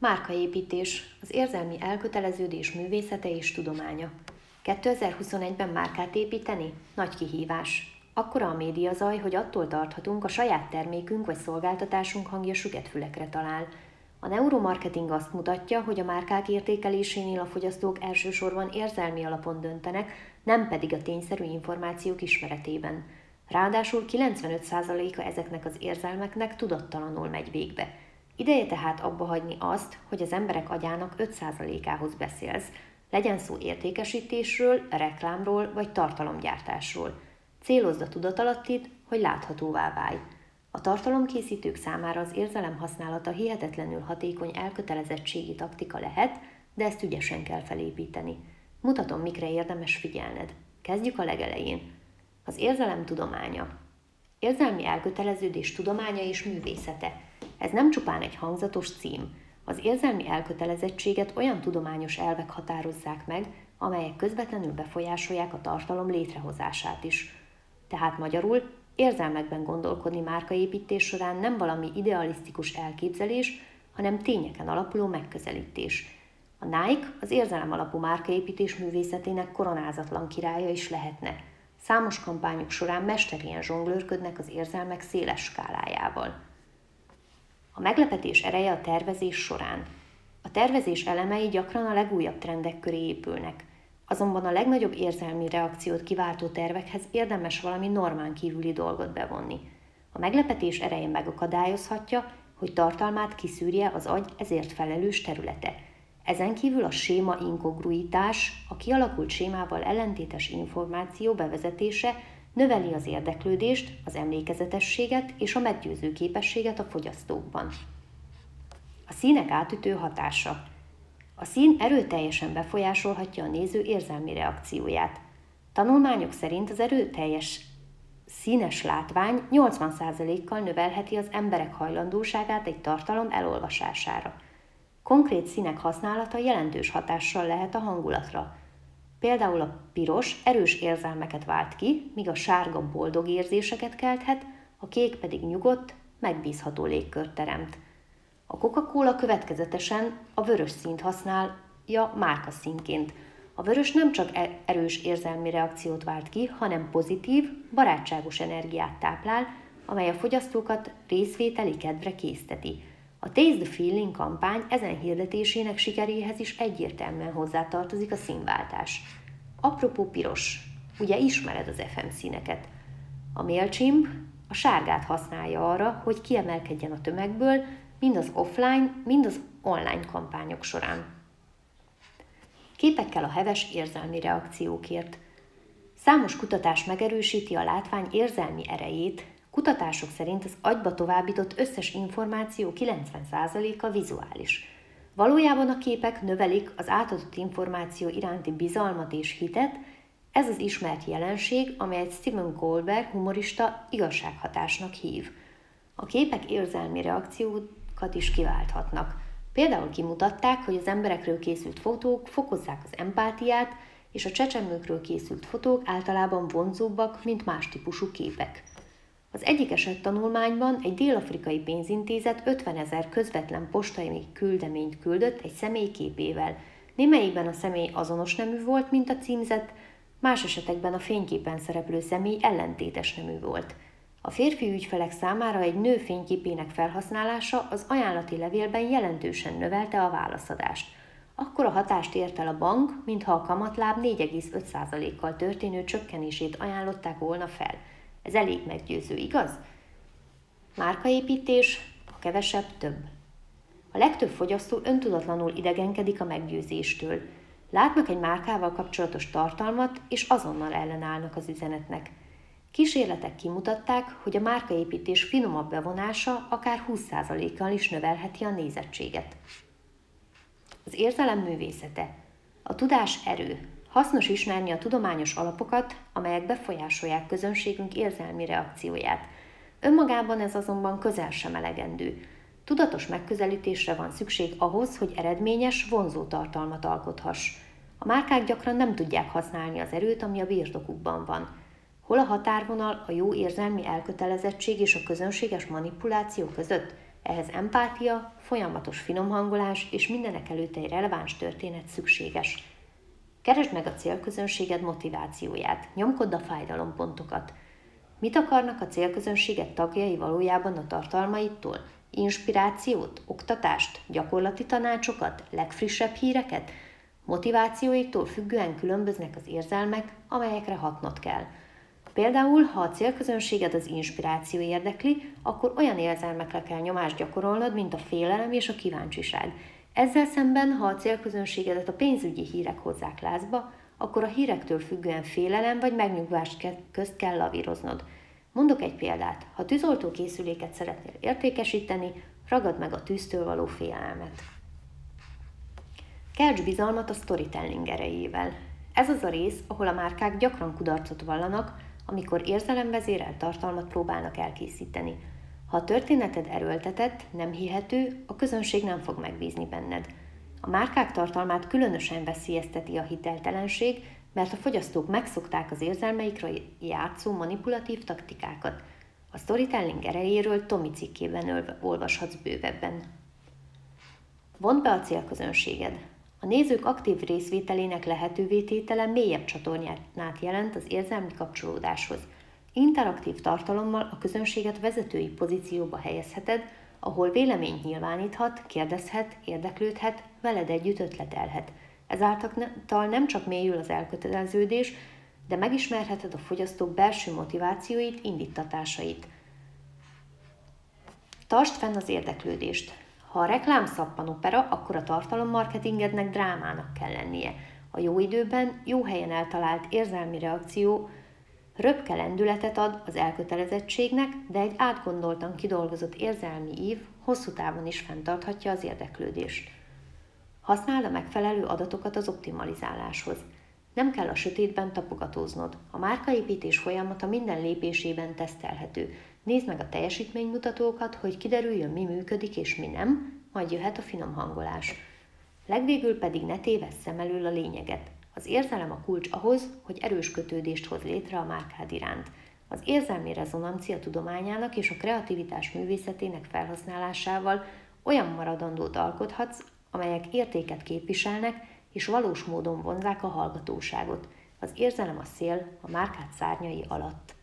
Márkaépítés, az érzelmi elköteleződés művészete és tudománya. 2021-ben márkát építeni? Nagy kihívás. Akkora a médiazaj, hogy attól tarthatunk, a saját termékünk vagy szolgáltatásunk hangja süket-fülekre talál. A neuromarketing azt mutatja, hogy a márkák értékelésénél a fogyasztók elsősorban érzelmi alapon döntenek, nem pedig a tényszerű információk ismeretében. Ráadásul 95%-a ezeknek az érzelmeknek tudattalanul megy végbe. Ideje tehát abba hagyni azt, hogy az emberek agyának 5%-ához beszélsz, legyen szó értékesítésről, reklámról vagy tartalomgyártásról. Célozd a tudatalattit, hogy láthatóvá válj. A tartalomkészítők számára az érzelem használata hihetetlenül hatékony elkötelezettségi taktika lehet, de ezt ügyesen kell felépíteni. Mutatom, mikre érdemes figyelned. Kezdjük a legelején. Az érzelem tudománya. Érzelmi elköteleződés tudománya és művészete. Ez nem csupán egy hangzatos cím. Az érzelmi elkötelezettséget olyan tudományos elvek határozzák meg, amelyek közvetlenül befolyásolják a tartalom létrehozását is. Tehát magyarul, érzelmekben gondolkodni márkaépítés során nem valami idealisztikus elképzelés, hanem tényeken alapuló megközelítés. A Nike az érzelem alapú márkaépítés művészetének koronázatlan királya is lehetne. Számos kampányok során mesterien zsonglőrködnek az érzelmek széles skálájával. A meglepetés ereje a tervezés során. A tervezés elemei gyakran a legújabb trendek köré épülnek, azonban a legnagyobb érzelmi reakciót kiváltó tervekhez érdemes valami normán kívüli dolgot bevonni. A meglepetés ereje megakadályozhatja, hogy tartalmát kiszűrje az agy ezért felelős területe. Ezen kívül a séma inkongruitás, a kialakult sémával ellentétes információ bevezetése növeli az érdeklődést, az emlékezetességet és a meggyőző képességet a fogyasztókban. A színek átütő hatása. A szín erőteljesen befolyásolhatja a néző érzelmi reakcióját. Tanulmányok szerint az erőteljes színes látvány 80%-kal növelheti az emberek hajlandóságát egy tartalom elolvasására. Konkrét színek használata jelentős hatással lehet a hangulatra. Például a piros erős érzelmeket vált ki, míg a sárga boldog érzéseket kelthet, a kék pedig nyugodt, megbízható légkört teremt. A Coca-Cola következetesen a vörös színt használja márka színként. A vörös nem csak erős érzelmi reakciót vált ki, hanem pozitív, barátságos energiát táplál, amely a fogyasztókat részvételi kedvre készteti. A Taste the Feeling kampány ezen hirdetésének sikeréhez is egyértelműen hozzátartozik a színváltás. Apropó piros, ugye ismered az FM színeket. A MailChimp a sárgát használja arra, hogy kiemelkedjen a tömegből, mind az offline, mind az online kampányok során. Képekkel a heves érzelmi reakciókért. Számos kutatás megerősíti a látvány érzelmi erejét. Kutatások szerint az agyba továbbított összes információ 90%-a vizuális. Valójában a képek növelik az átadott információ iránti bizalmat és hitet, ez az ismert jelenség, amelyet Stephen Colbert humorista igazsághatásnak hív. A képek érzelmi reakciókat is kiválthatnak. Például kimutatták, hogy az emberekről készült fotók fokozzák az empátiát, és a csecsemőkről készült fotók általában vonzóbbak, mint más típusú képek. Az egyik esettanulmányban egy dél-afrikai pénzintézet 50 000 közvetlen postai küldeményt küldött egy személy képével. Némelyikben a személy azonos nemű volt, mint a címzett, más esetekben a fényképen szereplő személy ellentétes nemű volt. A férfi ügyfelek számára egy nő fényképének felhasználása az ajánlati levélben jelentősen növelte a válaszadást. Akkora hatást ért el a bank, mintha a kamatláb 4,5%-kal történő csökkenését ajánlották volna fel. Ez elég meggyőző, igaz? Márkaépítés, a kevesebb több. A legtöbb fogyasztó öntudatlanul idegenkedik a meggyőzéstől. Látnak egy márkával kapcsolatos tartalmat, és azonnal ellenállnak az üzenetnek. Kísérletek kimutatták, hogy a márkaépítés finomabb bevonása akár 20%-kal is növelheti a nézettséget. Az érzelem művészete. A tudás erő. Hasznos ismerni a tudományos alapokat, amelyek befolyásolják közönségünk érzelmi reakcióját. Önmagában ez azonban közel sem elegendő. Tudatos megközelítésre van szükség ahhoz, hogy eredményes, vonzó tartalmat alkothass. A márkák gyakran nem tudják használni az erőt, ami a birtokukban van. Hol a határvonal a jó érzelmi elkötelezettség és a közönséges manipuláció között? Ehhez empátia, folyamatos finomhangolás és mindenekelőtt egy releváns történet szükséges. Keresd meg a célközönséged motivációját, nyomkodd a fájdalompontokat. Mit akarnak a célközönséged tagjai valójában a tartalmaitól? Inspirációt, oktatást, gyakorlati tanácsokat, legfrissebb híreket? Motivációiktól függően különböznek az érzelmek, amelyekre hatnod kell. Például, ha a célközönséged az inspiráció érdekli, akkor olyan érzelmekre kell nyomást gyakorolnod, mint a félelem és a kíváncsiság. Ezzel szemben, ha a célközönségedet a pénzügyi hírek hozzák lázba, akkor a hírektől függően félelem vagy megnyugvás közt kell lavíroznod. Mondok egy példát, ha tűzoltó készüléket szeretnél értékesíteni, ragadd meg a tűztől való félelmet. Kelts bizalmat a storytelling erejével. Ez az a rész, ahol a márkák gyakran kudarcot vallanak, amikor érzelemvezérelt tartalmat próbálnak elkészíteni. Ha a történeted erőltetett, nem hihető, a közönség nem fog megbízni benned. A márkák tartalmát különösen veszélyezteti a hiteltelenség, mert a fogyasztók megszokták az érzelmeikre játszó manipulatív taktikákat. A storytelling erejéről Tomi cikkében olvashatsz bővebben. Vond be a célközönséged. A nézők aktív részvételének lehetővé tétele mélyebb csatornát jelent az érzelmi kapcsolódáshoz. Interaktív tartalommal a közönséget vezetői pozícióba helyezheted, ahol véleményt nyilváníthat, kérdezhet, érdeklődhet, veled együtt ötletelhet. Ezáltal nem csak mélyül az elköteleződés, de megismerheted a fogyasztók belső motivációit, indítatásait. Tartsd fenn az érdeklődést! Ha a reklám szappanopera, akkor a tartalommarketingednek drámának kell lennie. A jó időben, jó helyen eltalált érzelmi reakció röpke lendületet ad az elkötelezettségnek, de egy átgondoltan kidolgozott érzelmi ív hosszú távon is fenntarthatja az érdeklődést. Használd a megfelelő adatokat az optimalizáláshoz. Nem kell a sötétben tapogatóznod. A márkaépítés folyamata minden lépésében tesztelhető. Nézd meg a teljesítménymutatókat, hogy kiderüljön, mi működik és mi nem, majd jöhet a finom hangolás. Legvégül pedig ne tévessz szem elől a lényeget. Az érzelem a kulcs ahhoz, hogy erős kötődést hoz létre a márkád iránt. Az érzelmi rezonancia tudományának és a kreativitás művészetének felhasználásával olyan maradandót alkothatsz, amelyek értéket képviselnek és valós módon vonzák a hallgatóságot. Az érzelem a szél a márkád szárnyai alatt.